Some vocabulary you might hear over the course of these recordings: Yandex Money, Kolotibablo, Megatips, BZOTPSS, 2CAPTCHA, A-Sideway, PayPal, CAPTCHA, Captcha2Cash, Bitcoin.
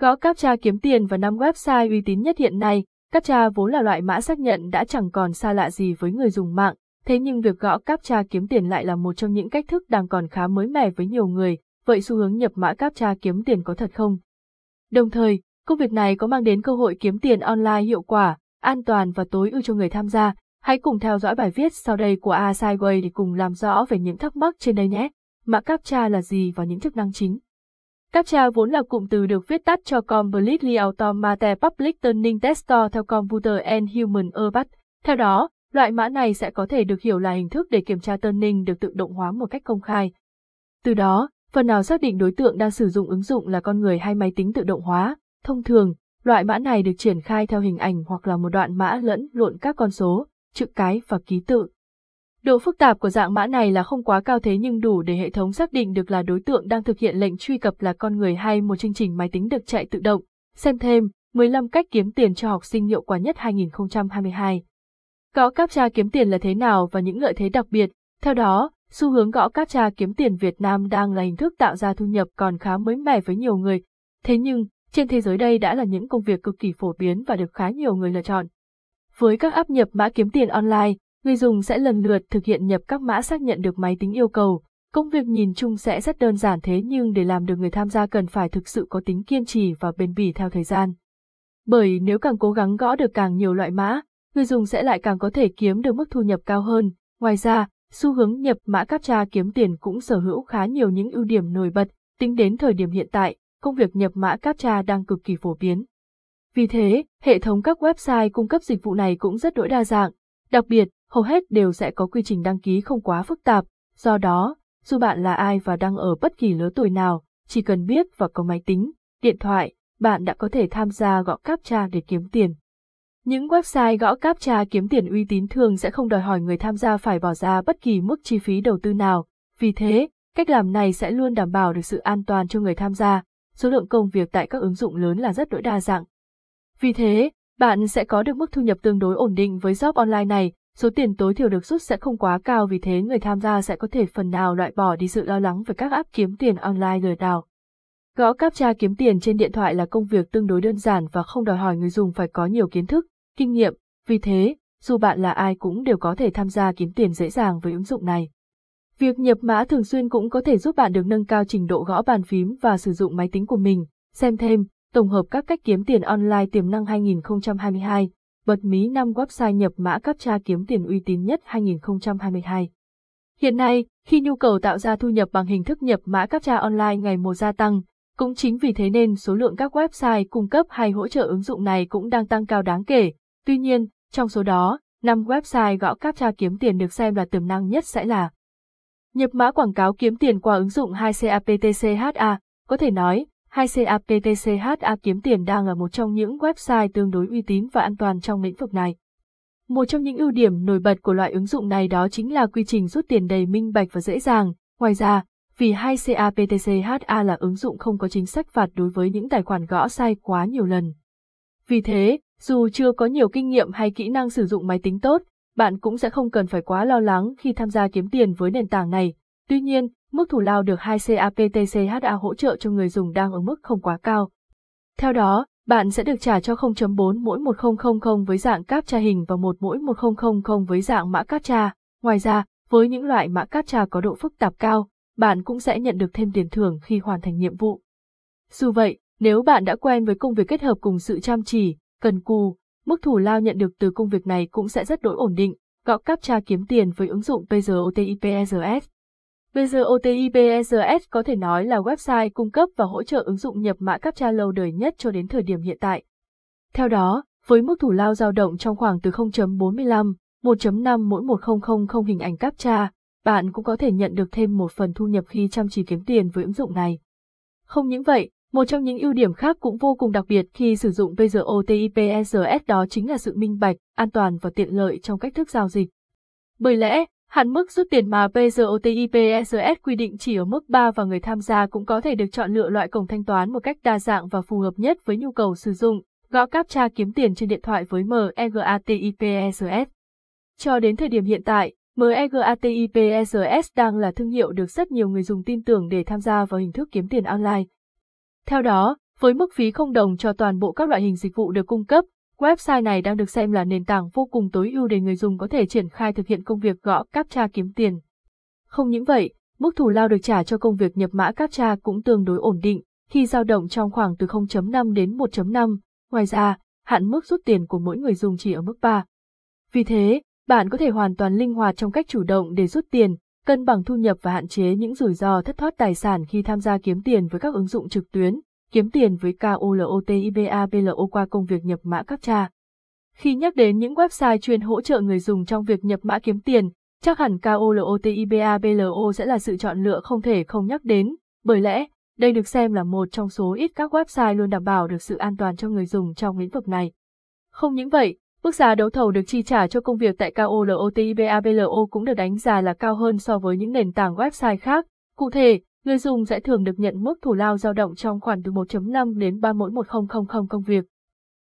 Gõ CAPTCHA kiếm tiền vào 5 website uy tín nhất hiện nay. CAPTCHA vốn là loại mã xác nhận đã chẳng còn xa lạ gì với người dùng mạng, thế nhưng việc gõ CAPTCHA kiếm tiền lại là một trong những cách thức đang còn khá mới mẻ với nhiều người. Vậy xu hướng nhập mã CAPTCHA kiếm tiền có thật không? Đồng thời, công việc này có mang đến cơ hội kiếm tiền online hiệu quả, an toàn và tối ưu cho người tham gia. Hãy cùng theo dõi bài viết sau đây của A-Sideway để cùng làm rõ về những thắc mắc trên đây nhé. Mã CAPTCHA là gì và những chức năng chính? CAPTCHA vốn là cụm từ được viết tắt cho Completely Automated Public Turning Test theo Computer and Human Error. Theo đó, loại mã này sẽ có thể được hiểu là hình thức để kiểm tra turning được tự động hóa một cách công khai. Từ đó, phần nào xác định đối tượng đang sử dụng ứng dụng là con người hay máy tính tự động hóa. Thông thường, loại mã này được triển khai theo hình ảnh hoặc là một đoạn mã lẫn lộn các con số, chữ cái và ký tự. Độ phức tạp của dạng mã này là không quá cao, thế nhưng đủ để hệ thống xác định được là đối tượng đang thực hiện lệnh truy cập là con người hay một chương trình máy tính được chạy tự động. Xem thêm 15 cách kiếm tiền cho học sinh hiệu quả nhất 2022. Gõ CAPTCHA kiếm tiền là thế nào và những lợi thế đặc biệt? Theo đó, xu hướng gõ CAPTCHA kiếm tiền Việt Nam đang là hình thức tạo ra thu nhập còn khá mới mẻ với nhiều người. Thế nhưng, trên thế giới đây đã là những công việc cực kỳ phổ biến và được khá nhiều người lựa chọn. Với các app nhập mã kiếm tiền online, người dùng sẽ lần lượt thực hiện nhập các mã xác nhận được máy tính yêu cầu. Công việc nhìn chung sẽ rất đơn giản, thế nhưng để làm được người tham gia cần phải thực sự có tính kiên trì và bền bỉ theo thời gian. Bởi nếu càng cố gắng gõ được càng nhiều loại mã, người dùng sẽ lại càng có thể kiếm được mức thu nhập cao hơn. Ngoài ra, xu hướng nhập mã CAPTCHA kiếm tiền cũng sở hữu khá nhiều những ưu điểm nổi bật. Tính đến thời điểm hiện tại, công việc nhập mã CAPTCHA đang cực kỳ phổ biến. Vì thế, hệ thống các website cung cấp dịch vụ này cũng rất đỗi đa dạng. Đặc biệt, hầu hết đều sẽ có quy trình đăng ký không quá phức tạp. Do đó, dù bạn là ai và đang ở bất kỳ lứa tuổi nào, chỉ cần biết và có máy tính, điện thoại, bạn đã có thể tham gia gõ CAPTCHA để kiếm tiền. Những website gõ CAPTCHA kiếm tiền uy tín thường sẽ không đòi hỏi người tham gia phải bỏ ra bất kỳ mức chi phí đầu tư nào. Vì thế, cách làm này sẽ luôn đảm bảo được sự an toàn cho người tham gia. Số lượng công việc tại các ứng dụng lớn là rất đỗi đa dạng. Vì thế, bạn sẽ có được mức thu nhập tương đối ổn định với job online này. Số tiền tối thiểu được rút sẽ không quá cao, vì thế người tham gia sẽ có thể phần nào loại bỏ đi sự lo lắng về các app kiếm tiền online lừa đảo. Gõ CAPTCHA kiếm tiền trên điện thoại là công việc tương đối đơn giản và không đòi hỏi người dùng phải có nhiều kiến thức, kinh nghiệm, vì thế, dù bạn là ai cũng đều có thể tham gia kiếm tiền dễ dàng với ứng dụng này. Việc nhập mã thường xuyên cũng có thể giúp bạn được nâng cao trình độ gõ bàn phím và sử dụng máy tính của mình. Xem thêm, tổng hợp các cách kiếm tiền online tiềm năng 2022. Bật mí 5 website nhập mã CAPTCHA kiếm tiền uy tín nhất 2022. Hiện nay, khi nhu cầu tạo ra thu nhập bằng hình thức nhập mã CAPTCHA online ngày một gia tăng, cũng chính vì thế nên số lượng các website cung cấp hay hỗ trợ ứng dụng này cũng đang tăng cao đáng kể. Tuy nhiên, trong số đó, 5 website gõ CAPTCHA kiếm tiền được xem là tiềm năng nhất sẽ là nhập mã quảng cáo kiếm tiền qua ứng dụng 2CAPTCHA. Có thể nói, 2CAPTCHA kiếm tiền đang là một trong những website tương đối uy tín và an toàn trong lĩnh vực này. Một trong những ưu điểm nổi bật của loại ứng dụng này đó chính là quy trình rút tiền đầy minh bạch và dễ dàng. Ngoài ra, vì 2CAPTCHA là ứng dụng không có chính sách phạt đối với những tài khoản gõ sai quá nhiều lần. Vì thế, dù chưa có nhiều kinh nghiệm hay kỹ năng sử dụng máy tính tốt, bạn cũng sẽ không cần phải quá lo lắng khi tham gia kiếm tiền với nền tảng này. Tuy nhiên, mức thù lao được 2CAPTCHA hỗ trợ cho người dùng đang ở mức không quá cao. Theo đó, bạn sẽ được trả cho 0.4 mỗi 1000 với dạng CAPTCHA hình và 1 mỗi 1000 với dạng mã CAPTCHA. Ngoài ra, với những loại mã CAPTCHA có độ phức tạp cao, bạn cũng sẽ nhận được thêm tiền thưởng khi hoàn thành nhiệm vụ. Dù vậy, nếu bạn đã quen với công việc kết hợp cùng sự chăm chỉ, cần cù, mức thù lao nhận được từ công việc này cũng sẽ rất đỗi ổn định. Gõ CAPTCHA kiếm tiền với ứng dụng BZOTPSS. BZOTPSS có thể nói là website cung cấp và hỗ trợ ứng dụng nhập mã CAPTCHA lâu đời nhất cho đến thời điểm hiện tại. Theo đó, với mức thủ lao dao động trong khoảng từ 0.45, 1.5 mỗi 1000 hình ảnh CAPTCHA, bạn cũng có thể nhận được thêm một phần thu nhập khi chăm chỉ kiếm tiền với ứng dụng này. Không những vậy, một trong những ưu điểm khác cũng vô cùng đặc biệt khi sử dụng BZOTPSS đó chính là sự minh bạch, an toàn và tiện lợi trong cách thức giao dịch. Bởi lẽ, hạn mức rút tiền mà BZOTPSS quy định chỉ ở mức 3 và người tham gia cũng có thể được chọn lựa loại cổng thanh toán một cách đa dạng và phù hợp nhất với nhu cầu sử dụng. Gõ CAPTCHA kiếm tiền trên điện thoại với Megatips. Cho đến thời điểm hiện tại, Megatips đang là thương hiệu được rất nhiều người dùng tin tưởng để tham gia vào hình thức kiếm tiền online. Theo đó, Với mức phí không đồng cho toàn bộ các loại hình dịch vụ được cung cấp, website này đang được xem là nền tảng vô cùng tối ưu để người dùng có thể triển khai thực hiện công việc gõ CAPTCHA kiếm tiền. Không những vậy, mức thù lao được trả cho công việc nhập mã CAPTCHA cũng tương đối ổn định, khi dao động trong khoảng từ 0.5 đến 1.5. Ngoài ra, hạn mức rút tiền của mỗi người dùng chỉ ở mức 3. Vì thế, bạn có thể hoàn toàn linh hoạt trong cách chủ động để rút tiền, cân bằng thu nhập và hạn chế những rủi ro thất thoát tài sản khi tham gia kiếm tiền với các ứng dụng trực tuyến, kiếm tiền với Kolotibablo qua công việc nhập mã CAPTCHA. Khi nhắc đến những website chuyên hỗ trợ người dùng trong việc nhập mã kiếm tiền, chắc hẳn Kolotibablo sẽ là sự chọn lựa không thể không nhắc đến, bởi lẽ đây được xem là một trong số ít các website luôn đảm bảo được sự an toàn cho người dùng trong lĩnh vực này. Không những vậy, mức giá đấu thầu được chi trả cho công việc tại Kolotibablo cũng được đánh giá là cao hơn so với những nền tảng website khác. Cụ thể, người dùng sẽ thường được nhận mức thù lao dao động trong khoảng từ 1.5 đến 3 mỗi 1000 công việc.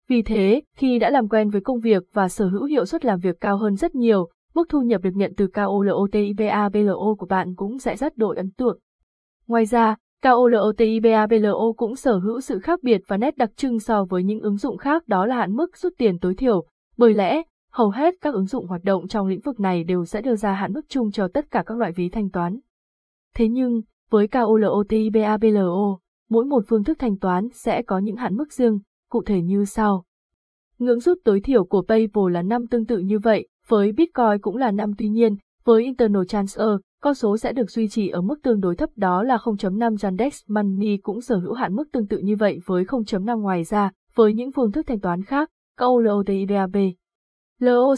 Vì thế, khi đã làm quen với công việc và sở hữu hiệu suất làm việc cao hơn rất nhiều, mức thu nhập được nhận từ Kolotibablo của bạn cũng sẽ rất đổi ấn tượng. Ngoài ra, Kolotibablo cũng sở hữu sự khác biệt và nét đặc trưng so với những ứng dụng khác, đó là hạn mức rút tiền tối thiểu, bởi lẽ hầu hết các ứng dụng hoạt động trong lĩnh vực này đều sẽ đưa ra hạn mức chung cho tất cả các loại ví thanh toán. Thế nhưng, với Kolotibablo, mỗi một phương thức thanh toán sẽ có những hạn mức riêng, cụ thể như sau. Ngưỡng rút tối thiểu của PayPal là 5, tương tự như vậy, với Bitcoin cũng là 5, tuy nhiên, với Internal Transfer, con số sẽ được duy trì ở mức tương đối thấp, đó là 0.5. Yandex Money cũng sở hữu hạn mức tương tự như vậy với 0.5. Ngoài ra, với những phương thức thanh toán khác, Kolotibablo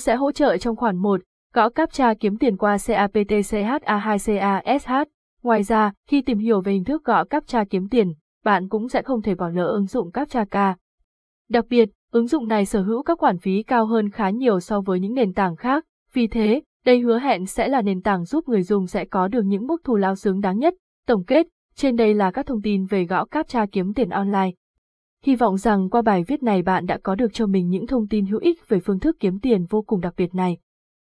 sẽ hỗ trợ trong khoản 1, gõ CAPTCHA kiếm tiền qua CAPTCHA2CASH. Ngoài ra, khi tìm hiểu về hình thức gõ CAPTCHA kiếm tiền, bạn cũng sẽ không thể bỏ lỡ ứng dụng CAPTCHA. Đặc biệt, ứng dụng này sở hữu các khoản phí cao hơn khá nhiều so với những nền tảng khác, vì thế, đây hứa hẹn sẽ là nền tảng giúp người dùng sẽ có được những mức thù lao xứng đáng nhất. Tổng kết, trên đây là các thông tin về gõ CAPTCHA kiếm tiền online. Hy vọng rằng qua bài viết này bạn đã có được cho mình những thông tin hữu ích về phương thức kiếm tiền vô cùng đặc biệt này.